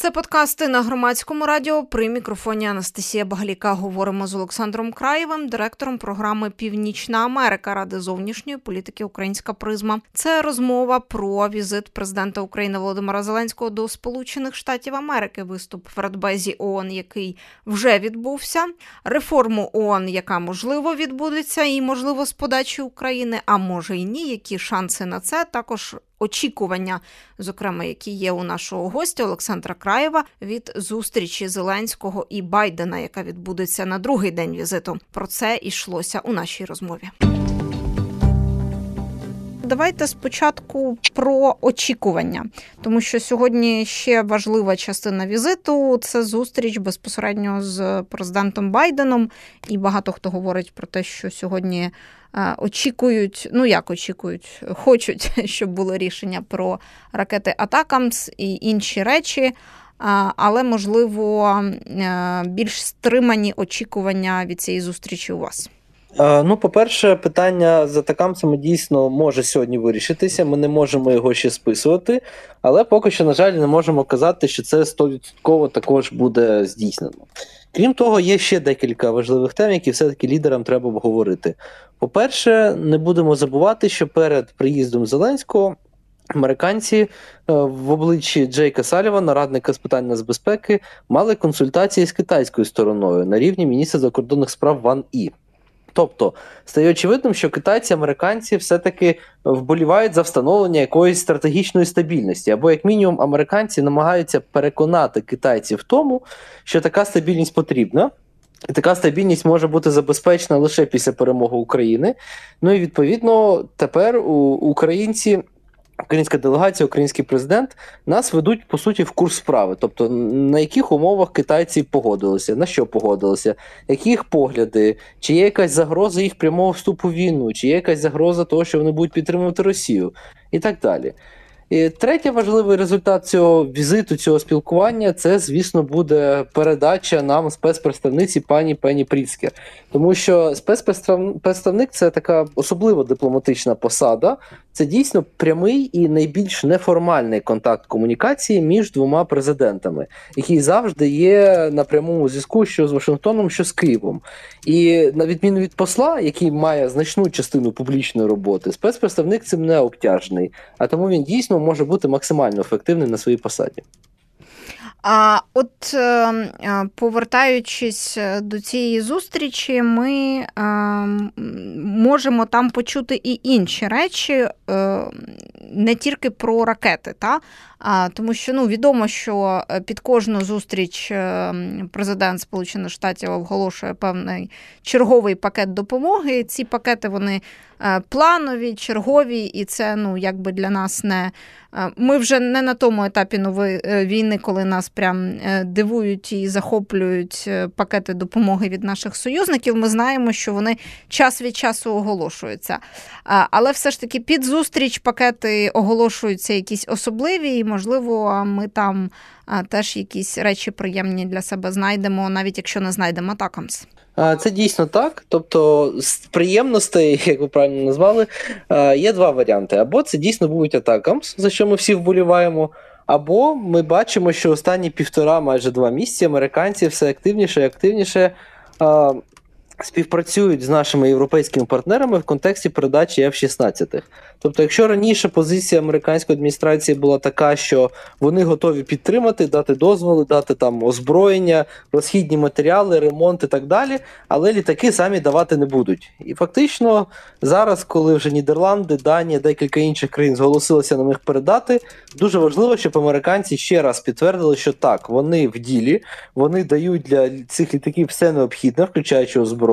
Це подкасти на Громадському радіо. При мікрофоні Анастасія Багаліка. Говоримо з Олександром Краєвим, директором програми «Північна Америка» Ради зовнішньої політики «Українська призма». Це розмова про візит президента України Володимира Зеленського до Сполучених Штатів Америки, виступ в Радбезі ООН, який вже відбувся, реформу ООН, яка, можливо, відбудеться і, можливо, з подачі України, а може і ні, які шанси на це, також очікування, зокрема, які є у нашого гостя Олександра Краєва від зустрічі Зеленського і Байдена, яка відбудеться на другий день візиту. Про це йшлося у нашій розмові. Давайте спочатку про очікування, тому що сьогодні ще важлива частина візиту – це зустріч безпосередньо з президентом Байденом. І багато хто говорить про те, що сьогодні очікують, хочуть, щоб було рішення про ракети «Атакамс» і інші речі, але, можливо, більш стримані очікування від цієї зустрічі у вас. По-перше, питання з атакамцями дійсно може сьогодні вирішитися, ми не можемо його ще списувати, але поки що, на жаль, не можемо казати, що це 100% також буде здійснено. Крім того, є ще декілька важливих тем, які все-таки лідерам треба обговорити. По-перше, не будемо забувати, що перед приїздом Зеленського американці в обличчі Джейка Салівана, радника з питань нацбезпеки, мали консультації з китайською стороною на рівні міністра закордонних справ Ван І. Тобто, стає очевидним, що китайці, американці все-таки вболівають за встановлення якоїсь стратегічної стабільності, або як мінімум американці намагаються переконати китайців в тому, що така стабільність потрібна, і така стабільність може бути забезпечена лише після перемоги України. І відповідно тепер українська делегація, український президент нас ведуть, по суті, в курс справи. Тобто, на яких умовах китайці погодилися, на що погодилися, які їх погляди, чи є якась загроза їх прямого вступу в війну, чи є якась загроза того, що вони будуть підтримувати Росію і так далі. І третій важливий результат цього візиту, цього спілкування, це, звісно, буде передача нам спецпредставниці пані Пенні Пріцкер. Тому що спецпредставник – це така особливо дипломатична посада. Це дійсно прямий і найбільш неформальний контакт комунікації між двома президентами, який завжди є на прямому зв'язку що з Вашингтоном, що з Києвом. І на відміну від посла, який має значну частину публічної роботи, спецпредставник цим не обтяжений, а тому він дійсно може бути максимально ефективним на своїй посаді. Повертаючись до цієї зустрічі, ми можемо там почути і інші речі, не тільки про ракети, тому що відомо, що під кожну зустріч президент Сполучених Штатів оголошує певний черговий пакет допомоги. Ці пакети, вони планові, чергові, і це, для нас не... Ми вже не на тому етапі війни, коли нас прям дивують і захоплюють пакети допомоги від наших союзників. Ми знаємо, що вони час від часу оголошуються. Але все ж таки під зустріч пакети оголошуються якісь особливі, і, можливо, ми там теж якісь речі приємні для себе знайдемо, навіть якщо не знайдемо «Атакамс». Це дійсно так, тобто з приємностей, як ви правильно назвали, є два варіанти. Або це дійсно будуть «Атакамс», за що ми всі вболіваємо, або ми бачимо, що останні півтора, майже два місяці американці все активніше і активніше співпрацюють з нашими європейськими партнерами в контексті передачі F-16. Тобто, якщо раніше позиція американської адміністрації була така, що вони готові підтримати, дати дозволи, дати там озброєння, розхідні матеріали, ремонт і так далі, але літаки самі давати не будуть. І фактично зараз, коли вже Нідерланди, Данія, декілька інших країн зголосилися нам їх передати, дуже важливо, щоб американці ще раз підтвердили, що так, вони в ділі, вони дають для цих літаків все необхідне, включаючи озброєння,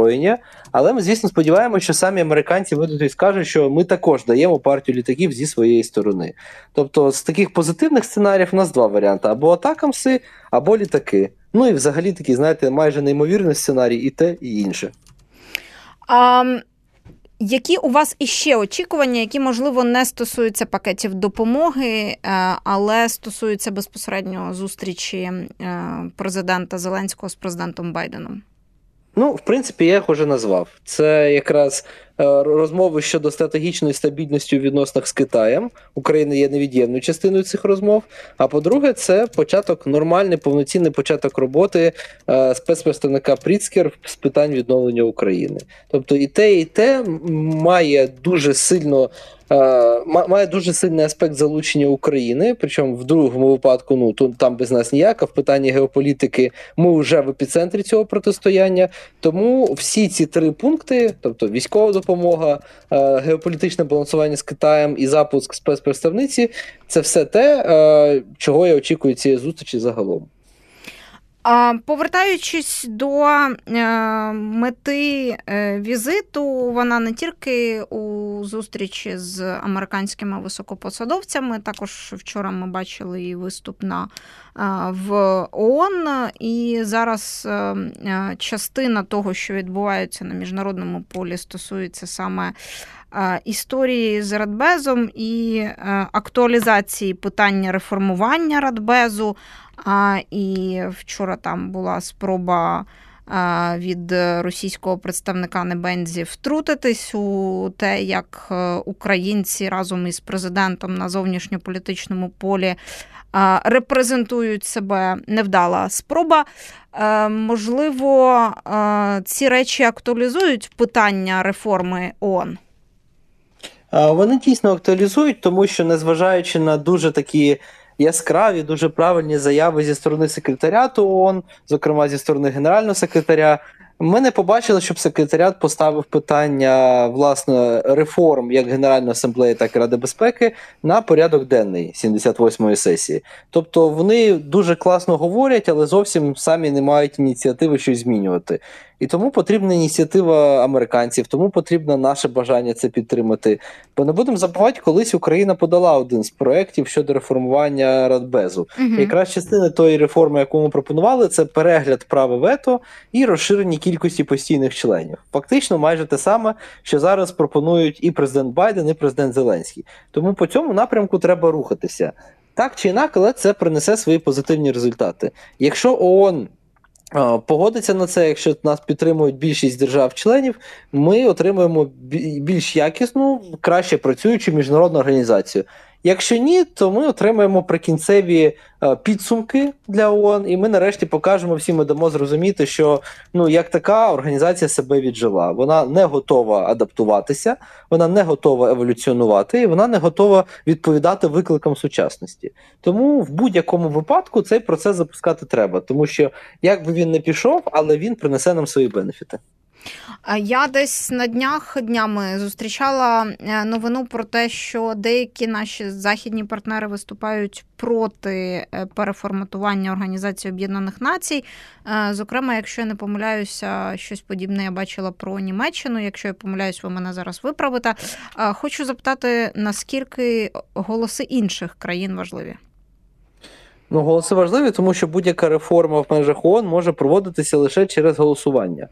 але ми, звісно, сподіваємося, що самі американці вийдуть і скажуть, що ми також даємо партію літаків зі своєї сторони. Тобто з таких позитивних сценаріїв у нас два варіанти: або атакамси, або літаки. І взагалі такий, майже неймовірний сценарій і те, і інше. Які у вас іще очікування, які, можливо, не стосуються пакетів допомоги, але стосуються безпосередньо зустрічі президента Зеленського з президентом Байденом? Ну, в принципі, я їх уже назвав. Це якраз розмови щодо стратегічної стабільності у відносинах з Китаєм. Україна є невід'ємною частиною цих розмов. А по-друге, це початок, нормальний, повноцінний початок роботи спецпредставника Пріцкер з питань відновлення України. Тобто і те має дуже сильно... має дуже сильний аспект залучення України, причому в другому випадку, ну, там без нас ніяк, а в питанні геополітики ми вже в епіцентрі цього протистояння. Тому всі ці три пункти, тобто військова допомога, геополітичне балансування з Китаєм і запуск спецпредставниці, це все те, чого я очікую цієї зустрічі загалом. Повертаючись до мети візиту, вона не тільки у зустрічі з американськими високопосадовцями, також вчора ми бачили її виступ в ООН, і зараз частина того, що відбувається на міжнародному полі, стосується саме історії з Радбезом і актуалізації питання реформування Радбезу. І вчора там була спроба від російського представника Небензі втрутитись у те, як українці разом із президентом на зовнішньополітичному полі репрезентують себе. Невдала спроба. Можливо, ці речі актуалізують питання реформи ООН? Вони дійсно актуалізують, тому що, незважаючи на дуже такі яскраві, дуже правильні заяви зі сторони секретаріату ООН, зокрема зі сторони генерального секретаря, ми не побачили, щоб секретаріат поставив питання, власне, реформ як Генеральної асамблеї, так і Ради безпеки на порядок денний 78-ї сесії. Тобто вони дуже класно говорять, але зовсім самі не мають ініціативи щось змінювати. І тому потрібна ініціатива американців, тому потрібне наше бажання це підтримати. Бо не будемо забувати, колись Україна подала один з проєктів щодо реформування Радбезу. Угу. Якраз частина тої реформи, яку ми пропонували, це перегляд права вето і розширення кількості постійних членів. Фактично майже те саме, що зараз пропонують і президент Байден, і президент Зеленський. Тому по цьому напрямку треба рухатися. Так чи інакше, але це принесе свої позитивні результати. Якщо ООН погодиться на це, якщо нас підтримують більшість держав-членів, ми отримаємо більш якісну, краще працюючу міжнародну організацію. Якщо ні, то ми отримаємо прикінцеві підсумки для ООН, і ми нарешті покажемо всім, ми дамо зрозуміти, що, ну, як така організація себе віджила. Вона не готова адаптуватися, вона не готова еволюціонувати, і вона не готова відповідати викликам сучасності. Тому в будь-якому випадку цей процес запускати треба, тому що як би він не пішов, але він принесе нам свої бенефіти. Я десь на днями зустрічала новину про те, що деякі наші західні партнери виступають проти переформатування Організації Об'єднаних Націй. Зокрема, якщо я не помиляюся, щось подібне я бачила про Німеччину. Якщо я помиляюсь, ви мене зараз виправите. Хочу запитати, наскільки голоси інших країн важливі? Ну, голоси важливі, тому що будь-яка реформа в межах ООН може проводитися лише через голосування.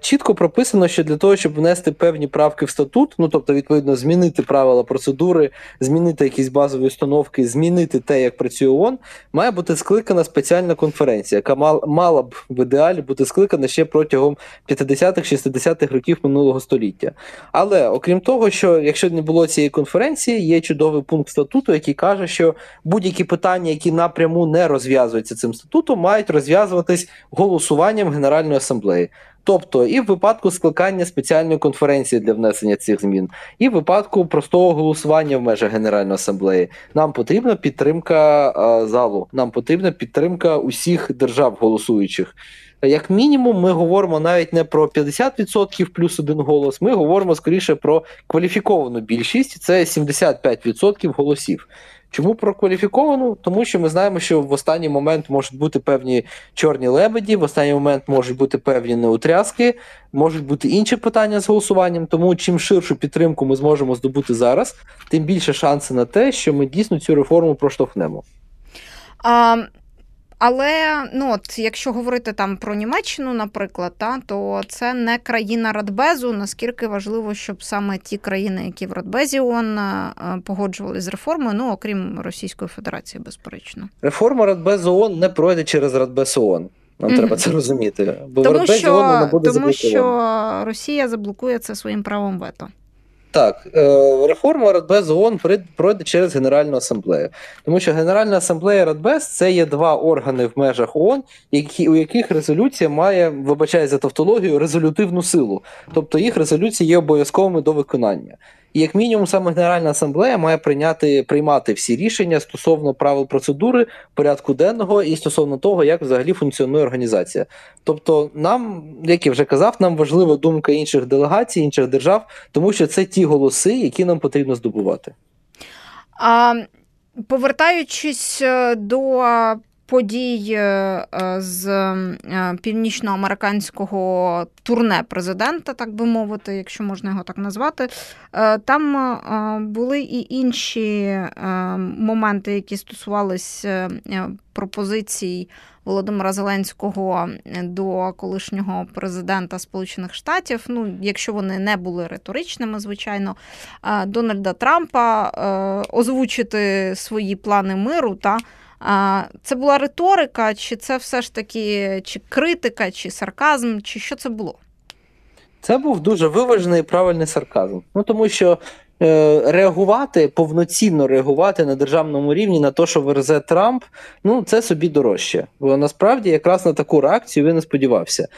Чітко прописано, що для того, щоб внести певні правки в статут, ну, тобто, відповідно, змінити правила процедури, змінити якісь базові установки, змінити те, як працює ООН, має бути скликана спеціальна конференція, яка мала б в ідеалі бути скликана ще протягом 50-60-х років минулого століття. Але, окрім того, що якщо не було цієї конференції, є чудовий пункт статуту, який каже, що будь-які питання, які напряму не розв'язуються цим статутом, мають розв'язуватись голосуванням Генеральної асамблеї. Тобто і в випадку скликання спеціальної конференції для внесення цих змін, і в випадку простого голосування в межах Генеральної асамблеї нам потрібна підтримка залу, нам потрібна підтримка усіх держав голосуючих. Як мінімум, ми говоримо навіть не про 50% плюс один голос, ми говоримо скоріше про кваліфіковану більшість, це 75% голосів. Чому про кваліфіковану? Тому що ми знаємо, що в останній момент можуть бути певні чорні лебеді, в останній момент можуть бути певні неутряски, можуть бути інші питання з голосуванням, тому чим ширшу підтримку ми зможемо здобути зараз, тим більше шанси на те, що ми дійсно цю реформу проштовхнемо. Але, ну, от, якщо говорити там про Німеччину, наприклад, то це не країна Радбезу. Наскільки важливо, щоб саме ті країни, які в Радбезі ООН, погоджувалися з реформою, ну, окрім Російської Федерації, безперечно. Реформа Радбезу ООН не пройде через Радбез ООН. Нам треба це розуміти. Бо тому що Росія заблокує це своїм правом вето. Так, реформа Радбез ООН пройде через Генеральну асамблею. Тому що Генеральна асамблея Радбез – це є два органи в межах ООН, у яких резолюція має, вибачаю за тавтологію, резолютивну силу. Тобто їх резолюції є обов'язковими до виконання. І як мінімум саме Генеральна асамблея має приймати всі рішення стосовно правил процедури, порядку денного і стосовно того, як взагалі функціонує організація. Тобто нам, як я вже казав, нам важлива думка інших делегацій, інших держав, тому що це ті голоси, які нам потрібно здобувати. Повертаючись до подій з північноамериканського турне президента, так би мовити, якщо можна його так назвати, там були і інші моменти, які стосувалися пропозицій Володимира Зеленського до колишнього президента Сполучених Штатів, ну, якщо вони не були риторичними, звичайно, Дональда Трампа озвучити свої плани миру, та це була риторика, чи це все ж таки, чи критика, чи сарказм, чи що це було? Це був дуже виважений і правильний сарказм. Ну, тому що реагувати, повноцінно реагувати на державному рівні на те, що верзе Трамп, ну, це собі дорожче. Бо насправді якраз на таку реакцію він не сподівався.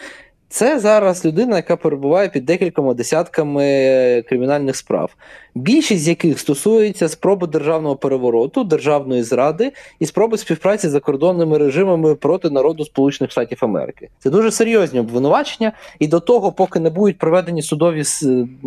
Це зараз людина, яка перебуває під декількома десятками кримінальних справ, більшість з яких стосується спроби державного перевороту, державної зради і спроби співпраці з закордонними режимами проти народу Сполучених Штатів Америки. Це дуже серйозні обвинувачення, і до того, поки не будуть проведені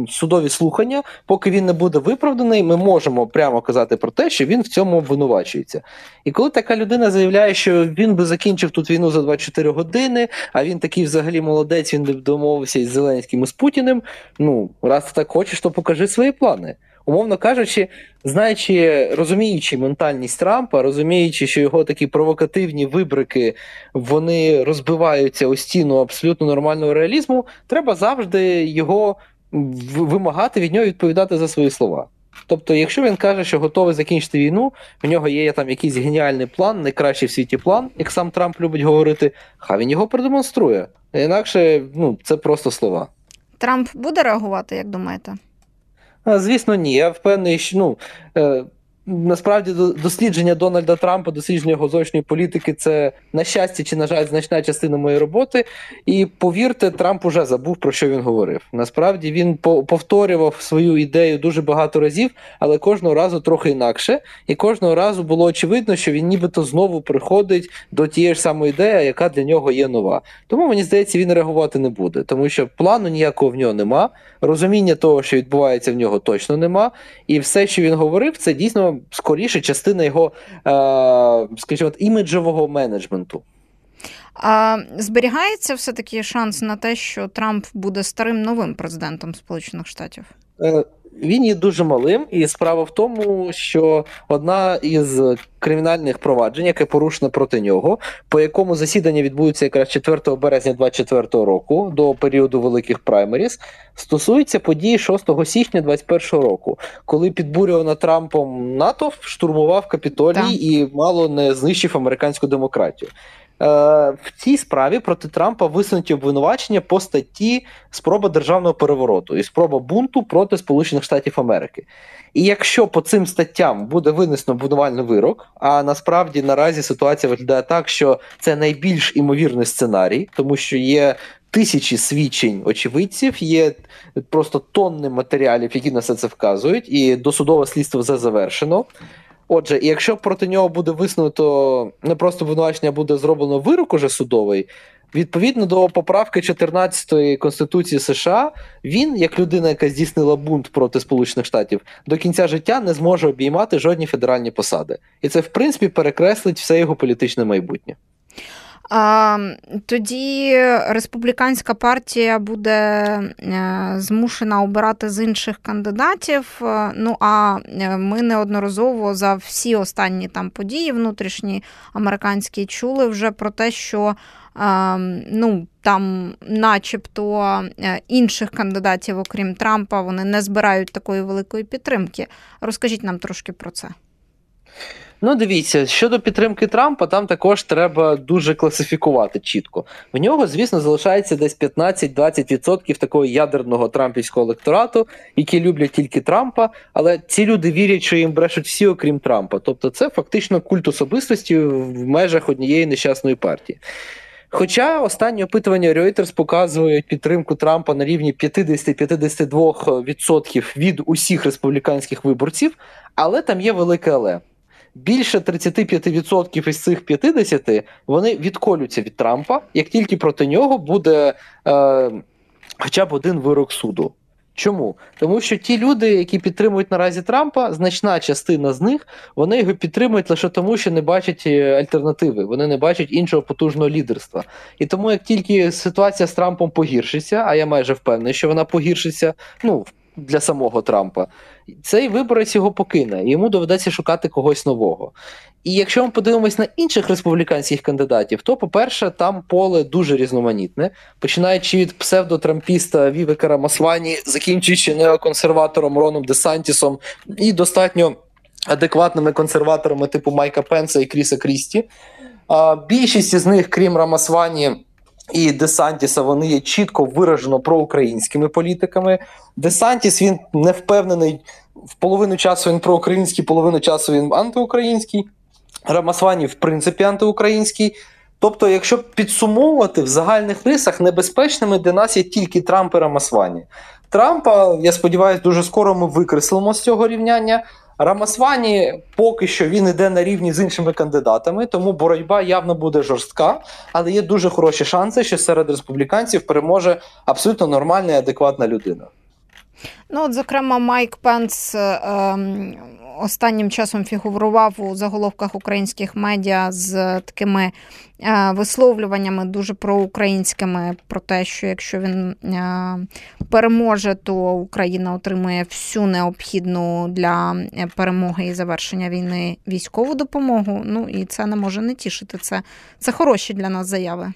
судові слухання, поки він не буде виправданий, ми можемо прямо казати про те, що він в цьому обвинувачується. І коли така людина заявляє, що він би закінчив тут війну за 24 години, а він такий взагалі молодий, він домовився із Зеленським і з Путіним, ну, раз ти так хочеш, то покажи свої плани. Умовно кажучи, знаючи, розуміючи ментальність Трампа, розуміючи, що його такі провокативні вибрики, вони розбиваються у стіну абсолютно нормального реалізму, треба завжди його вимагати від нього відповідати за свої слова. Тобто, якщо він каже, що готовий закінчити війну, в нього є там якийсь геніальний план, найкращий в світі план, як сам Трамп любить говорити, хай він його продемонструє. Інакше, ну, це просто слова. Трамп буде реагувати, як думаєте? Звісно, ні. Я впевнений, що, насправді, дослідження Дональда Трампа, дослідження його зовнішньої політики – це, на щастя чи, на жаль, значна частина моєї роботи. І, повірте, Трамп уже забув, про що він говорив. Насправді, він повторював свою ідею дуже багато разів, але кожного разу трохи інакше. І кожного разу було очевидно, що він нібито знову приходить до тієї ж самої ідеї, яка для нього є нова. Тому, мені здається, він реагувати не буде, тому що плану ніякого в нього нема, розуміння того, що відбувається в нього, точно нема. І все, що він говорив, це дійсно скоріше частина його, скажімо, іміджового менеджменту. А зберігається все-таки шанс на те, що Трамп буде старим новим президентом Сполучених Штатів? Він є дуже малим, і справа в тому, що одна із кримінальних проваджень, яке порушено проти нього, по якому засідання відбудеться якраз 4 березня 2024 року, до періоду великих праймеріс, стосується подій 6 січня 2021 року, коли підбурювана Трампом натовп штурмував Капітолій і мало не знищив американську демократію. В цій справі проти Трампа висунуті обвинувачення по статті «Спроба державного перевороту» і «Спроба бунту проти Сполучених Штатів Америки». І якщо по цим статтям буде винесено обвинувальний вирок, а насправді наразі ситуація виглядає так, що це найбільш імовірний сценарій, тому що є тисячі свідчень очевидців, є просто тонни матеріалів, які на це вказують, і досудове слідство вже завершено. Отже, якщо проти нього буде висунуто не просто обвинувачення, буде зроблено вирок уже судовий, відповідно до поправки 14 Конституції США, він, як людина, яка здійснила бунт проти Сполучених Штатів, до кінця життя не зможе обіймати жодні федеральні посади. І це, в принципі, перекреслить все його політичне майбутнє. Тоді республіканська партія буде змушена обирати з інших кандидатів, ну а ми неодноразово за всі останні там події внутрішні американські чули вже про те, що ну, там начебто інших кандидатів, окрім Трампа, вони не збирають такої великої підтримки. Розкажіть нам трошки про це. Ну, дивіться, щодо підтримки Трампа, там також треба дуже класифікувати чітко. В нього, звісно, залишається десь 15-20% такого ядерного трампівського електорату, які люблять тільки Трампа, але ці люди вірять, що їм брешуть всі, окрім Трампа. Тобто це фактично культ особистості в межах однієї нещасної партії. Хоча останні опитування Reuters показують підтримку Трампа на рівні 50-52% від усіх республіканських виборців, але там є велике але. Більше 35% із цих 50% вони відколються від Трампа, як тільки проти нього буде хоча б один вирок суду. Чому? Тому що ті люди, які підтримують наразі Трампа, значна частина з них, вони його підтримують лише тому, що не бачать альтернативи, вони не бачать іншого потужного лідерства. І тому, як тільки ситуація з Трампом погіршиться, а я майже впевнений, що вона погіршиться, ну, для самого Трампа, цей виборець його покине, і йому доведеться шукати когось нового. І якщо ми подивимось на інших республіканських кандидатів, то, по-перше, там поле дуже різноманітне, починаючи від псевдотрампіста Вівека Рамасвамі, закінчуючи неоконсерватором Роном Десантісом і достатньо адекватними консерваторами типу Майка Пенса і Кріса Крісті. Більшість із них, крім Рамасвамі і Десантіса, вони є чітко виражено проукраїнськими політиками. Десантіс, він не впевнений, в половину часу він проукраїнський, половину часу він антиукраїнський. Рамасвамі, в принципі, антиукраїнський. Тобто, якщо підсумовувати в загальних рисах, небезпечними для нас є тільки Трамп і Рамасвамі. Трампа, я сподіваюся, дуже скоро ми викреслимо з цього рівняння. Рамасвамі поки що він іде на рівні з іншими кандидатами, тому боротьба явно буде жорстка, але є дуже хороші шанси, що серед республіканців переможе абсолютно нормальна і адекватна людина. Ну, от, зокрема, Майк Пенс останнім часом фігурував у заголовках українських медіа з такими висловлюваннями дуже проукраїнськими, про те, що якщо він переможе, то Україна отримує всю необхідну для перемоги і завершення війни військову допомогу. Ну, і це не може не тішити. Це хороші для нас заяви.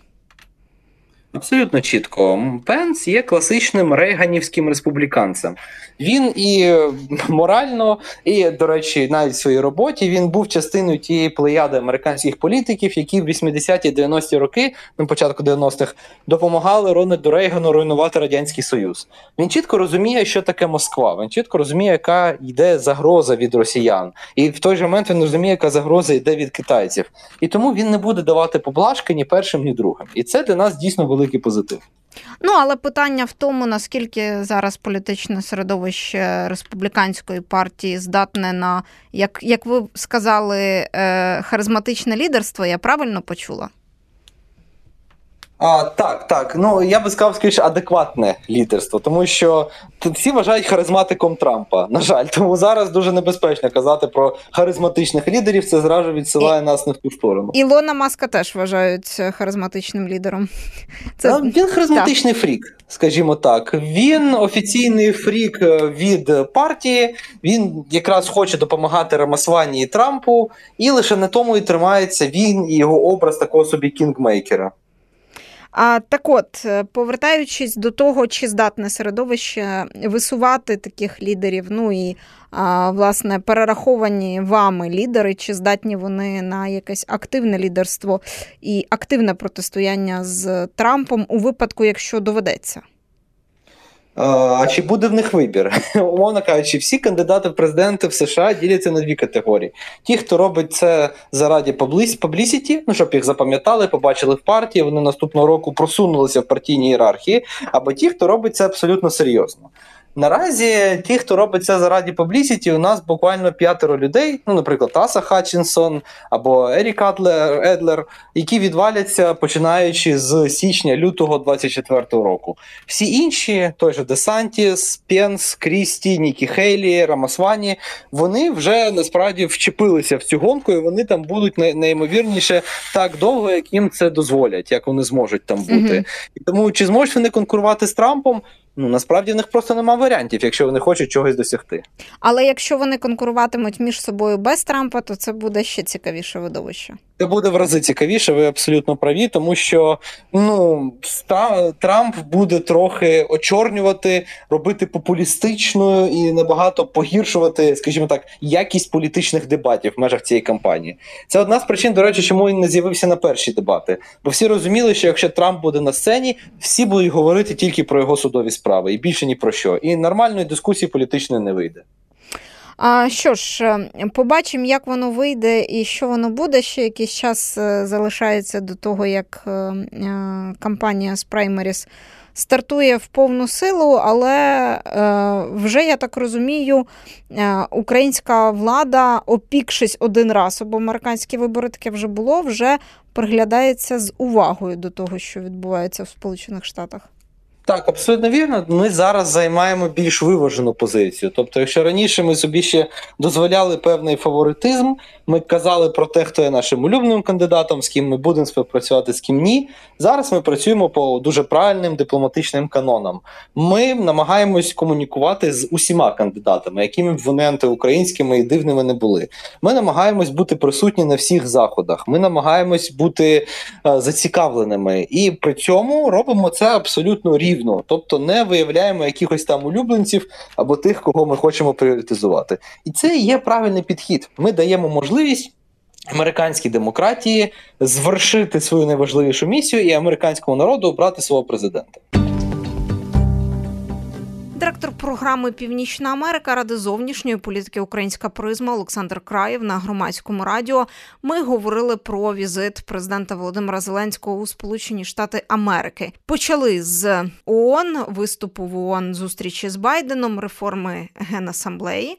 Абсолютно чітко. Пенс є класичним рейганівським республіканцем. Він і морально, і, до речі, навіть в своїй роботі, він був частиною тієї плеяди американських політиків, які в 80-90-ті роки, на початку 90-х, допомагали Роналду Рейгану руйнувати Радянський Союз. Він чітко розуміє, що таке Москва, він чітко розуміє, яка йде загроза від росіян. І в той же момент він розуміє, яка загроза йде від китайців. І тому він не буде давати поблажки ні першим, ні другим. І це для нас дійсно великий позитив. Ну, але питання в тому, наскільки зараз політичне середовище республіканської партії здатне на, як ви сказали, харизматичне лідерство, я правильно почула? Так. Ну, я би сказав, скоріше, адекватне лідерство, тому що всі вважають харизматиком Трампа, на жаль. Тому зараз дуже небезпечно казати про харизматичних лідерів, це зразу відсилає нас не в ту сторону. Ілона Маска теж вважають харизматичним лідером. Це... Він харизматичний фрік, скажімо так. Він офіційний фрік від партії, він якраз хоче допомагати Рамасвамі і Трампу, і лише на тому і тримається він і його образ такого собі кінгмейкера. Так от, повертаючись до того, чи здатне середовище висувати таких лідерів, ну і, власне, перераховані вами лідери, чи здатні вони на якесь активне лідерство і активне протистояння з Трампом у випадку, якщо доведеться? А чи буде в них вибір? Умовно кажучи, всі кандидати в президенти в США діляться на дві категорії. Ті, хто робить це заради паблісіті, ну, щоб їх запам'ятали, побачили в партії, вони наступного року просунулися в партійній ієрархії, або ті, хто робить це абсолютно серйозно. Наразі ті, хто робить це заради паблісіті, у нас буквально 5 людей, ну, наприклад, Аса Хатчінсон або Ерік Адлер, які відваляться починаючи з січня-лютого 2024 року. Всі інші, той же Десантіс, Пенс, Крісті, Нікі Хейлі, Рамасвамі, вони вже насправді вчепилися в цю гонку, і вони там будуть найімовірніше так довго, як їм це дозволять, як вони зможуть там бути. І тому чи зможуть вони конкурувати з Трампом? Ну, насправді, в них просто нема варіантів, якщо вони хочуть чогось досягти. Але якщо вони конкуруватимуть між собою без Трампа, то це буде ще цікавіше видовище. Це буде в рази цікавіше, ви абсолютно праві, тому що Трамп буде трохи очорнювати, робити популістичною і набагато погіршувати, скажімо так, якість політичних дебатів в межах цієї кампанії. Це одна з причин, до речі, чому він не з'явився на перші дебати. Бо всі розуміли, що якщо Трамп буде на сцені, всі будуть говорити тільки про його судові справи і більше ні про що. І нормальної дискусії політичної не вийде. Що ж, побачимо, як воно вийде і що воно буде. Ще якийсь час залишається до того, як кампанія з праймеріс стартує в повну силу, але вже, я так розумію, українська влада, опікшись один раз об американські вибори, таке вже було, вже приглядається з увагою до того, що відбувається в Сполучених Штатах. Так, абсолютно вірно. Ми зараз займаємо більш виважену позицію. Тобто, якщо раніше ми собі ще дозволяли певний фаворитизм, ми казали про те, хто є нашим улюбленим кандидатом, з ким ми будемо співпрацювати, з ким ні. Зараз ми працюємо по дуже правильним дипломатичним канонам. Ми намагаємось комунікувати з усіма кандидатами, якими б вони антиукраїнськими і дивними не були. Ми намагаємось бути присутні на всіх заходах. Ми намагаємось бути зацікавленими. І при цьому робимо це абсолютно рівно. Тобто не виявляємо якихось там улюбленців або тих, кого ми хочемо пріоритизувати. І це є правильний підхід. Ми даємо можливість американській демократії звершити свою найважливішу місію і американському народу обрати свого президента. Директор програми «Північна Америка» Ради зовнішньої політики «Українська призма» Олександр Краєв на Громадському радіо. Ми говорили про візит президента Володимира Зеленського у Сполучені Штати Америки. Почали з ООН, виступу в ООН, зустрічі з Байденом, реформи Генасамблеї.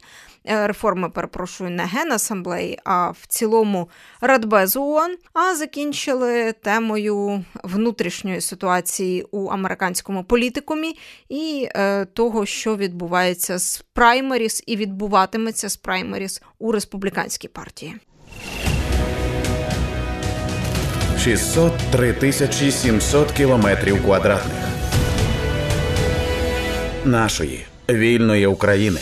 Не Генасамблеї, а в цілому Радбез ООН, а закінчили темою внутрішньої ситуації у американському політикумі і того, що відбувається з праймеріс і відбуватиметься з праймеріс у республіканській партії. 603 700 кілометрів квадратних нашої вільної України.